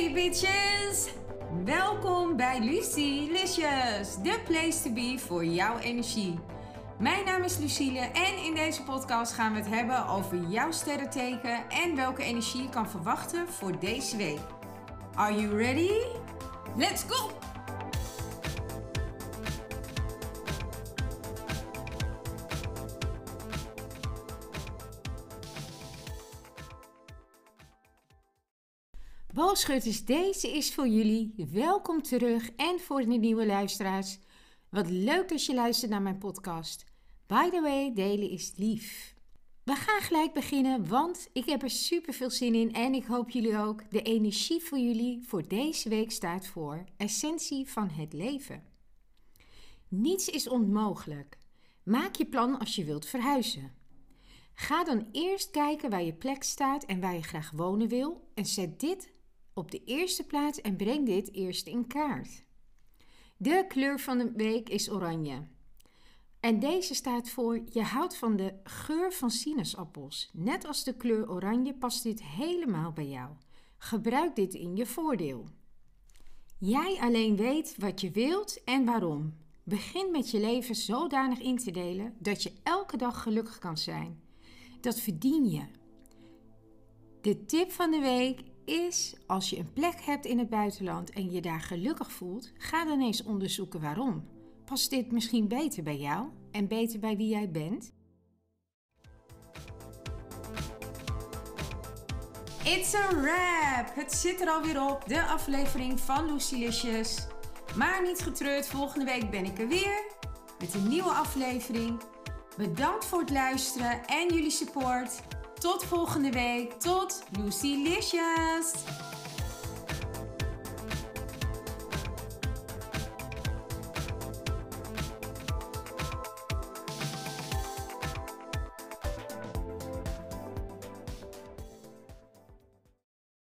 Hey bitches! Welkom bij Lucylicious, de place to be voor jouw energie. Mijn naam is Lucyle en in deze podcast gaan we het hebben over jouw sterrenteken en welke energie je kan verwachten voor deze week. Are you ready? Let's go! Boogschutters, deze is voor jullie. Welkom terug en voor de nieuwe luisteraars. Wat leuk als je luistert naar mijn podcast. By the way, delen is lief. We gaan gelijk beginnen, want ik heb er super veel zin in en ik hoop jullie ook. De energie voor jullie voor deze week staat voor essentie van het leven. Niets is onmogelijk. Maak je plan als je wilt verhuizen. Ga dan eerst kijken waar je plek staat en waar je graag wonen wil en zet dit op de eerste plaats en breng dit eerst in kaart. De kleur van de week is oranje. En deze staat voor, je houdt van de geur van sinaasappels. Net als de kleur oranje past dit helemaal bij jou. Gebruik dit in je voordeel. Jij alleen weet wat je wilt en waarom. Begin met je leven zodanig in te delen dat je elke dag gelukkig kan zijn. Dat verdien je. De tip van de week is, als je een plek hebt in het buitenland en je daar gelukkig voelt, ga dan eens onderzoeken waarom. Past dit misschien beter bij jou en beter bij wie jij bent? It's a wrap! Het zit er alweer op, de aflevering van Lucylicious. Maar niet getreurd, volgende week ben ik er weer met een nieuwe aflevering. Bedankt voor het luisteren en jullie support. Tot volgende week. Tot Lucylicious!